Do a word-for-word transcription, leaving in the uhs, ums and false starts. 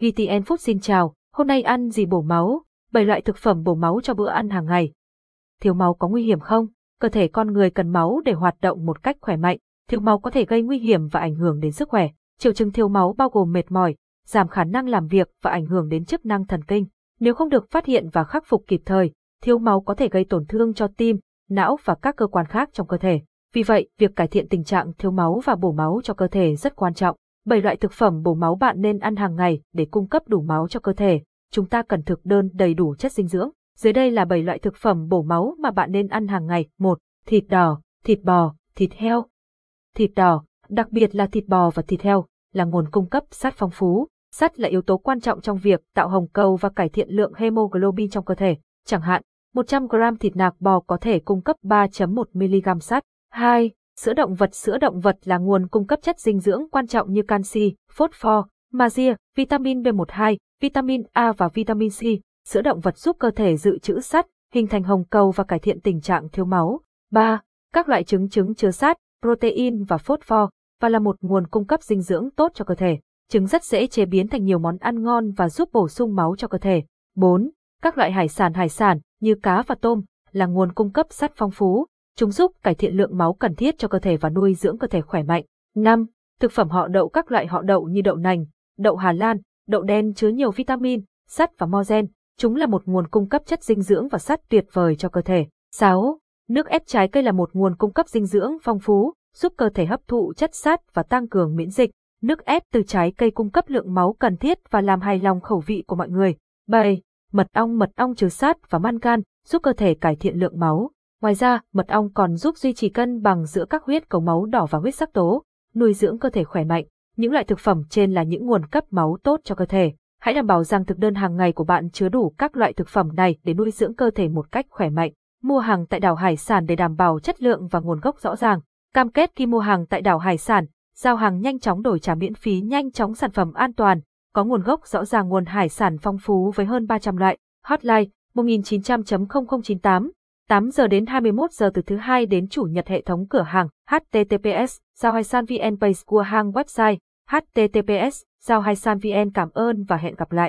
giê tê en Food xin chào, hôm nay ăn gì bổ máu? bảy loại thực phẩm bổ máu cho bữa ăn hàng ngày. Thiếu máu có nguy hiểm không? Cơ thể con người cần máu để hoạt động một cách khỏe mạnh, thiếu máu có thể gây nguy hiểm và ảnh hưởng đến sức khỏe. Triệu chứng thiếu máu bao gồm mệt mỏi, giảm khả năng làm việc và ảnh hưởng đến chức năng thần kinh. Nếu không được phát hiện và khắc phục kịp thời, thiếu máu có thể gây tổn thương cho tim, não và các cơ quan khác trong cơ thể. Vì vậy, việc cải thiện tình trạng thiếu máu và bổ máu cho cơ thể rất quan trọng. bảy loại thực phẩm bổ máu bạn nên ăn hàng ngày để cung cấp đủ máu cho cơ thể. Chúng ta cần thực đơn đầy đủ chất dinh dưỡng. Dưới đây là bảy loại thực phẩm bổ máu mà bạn nên ăn hàng ngày. một. Thịt đỏ, thịt bò, thịt heo. Thịt đỏ, đặc biệt là thịt bò và thịt heo, là nguồn cung cấp sắt phong phú. Sắt là yếu tố quan trọng trong việc tạo hồng cầu và cải thiện lượng hemoglobin trong cơ thể. Chẳng hạn, một trăm gam thịt nạc bò có thể cung cấp ba phẩy một miligam sắt. hai. Sữa động vật. Sữa động vật là nguồn cung cấp chất dinh dưỡng quan trọng như canxi, phốt pho, magie, vitamin B mười hai, vitamin A và vitamin C. Sữa động vật giúp cơ thể dự trữ sắt, hình thành hồng cầu và cải thiện tình trạng thiếu máu. ba. Các loại trứng trứng chứa sắt, protein và phốt pho và là một nguồn cung cấp dinh dưỡng tốt cho cơ thể. Trứng rất dễ chế biến thành nhiều món ăn ngon và giúp bổ sung máu cho cơ thể. bốn. Các loại hải sản hải sản như cá và tôm là nguồn cung cấp sắt phong phú. Chúng giúp cải thiện lượng máu cần thiết cho cơ thể và nuôi dưỡng cơ thể khỏe mạnh. năm. Thực phẩm họ đậu. Các loại họ đậu như đậu nành, đậu Hà Lan, đậu đen chứa nhiều vitamin, sắt và mozen. Chúng là một nguồn cung cấp chất dinh dưỡng và sắt tuyệt vời cho cơ thể. sáu. Nước ép trái cây là một nguồn cung cấp dinh dưỡng phong phú, giúp cơ thể hấp thụ chất sắt và tăng cường miễn dịch. Nước ép từ trái cây cung cấp lượng máu cần thiết và làm hài lòng khẩu vị của mọi người. bảy. Mật ong. Mật ong chứa sắt và mangan, giúp cơ thể cải thiện lượng máu. Ngoài ra, mật ong còn giúp duy trì cân bằng giữa các huyết cầu máu đỏ và huyết sắc tố, nuôi dưỡng cơ thể khỏe mạnh. Những loại thực phẩm trên là những nguồn cấp máu tốt cho cơ thể. Hãy đảm bảo rằng thực đơn hàng ngày của bạn chứa đủ các loại thực phẩm này để nuôi dưỡng cơ thể một cách khỏe mạnh. Mua hàng tại đảo hải sản để đảm bảo chất lượng và nguồn gốc rõ ràng. Cam kết khi mua hàng tại đảo hải sản, giao hàng nhanh chóng, đổi trả miễn phí nhanh chóng, sản phẩm an toàn, có nguồn gốc rõ ràng, nguồn hải sản phong phú với hơn ba trăm loại. Hotline một chín không không không không chín tám. tám giờ đến hai mươi mốt giờ từ thứ Hai đến Chủ nhật. Hệ thống cửa hàng https giao hải sản vn page, cửa hàng website https giao hải sản vn. Cảm ơn và hẹn gặp lại.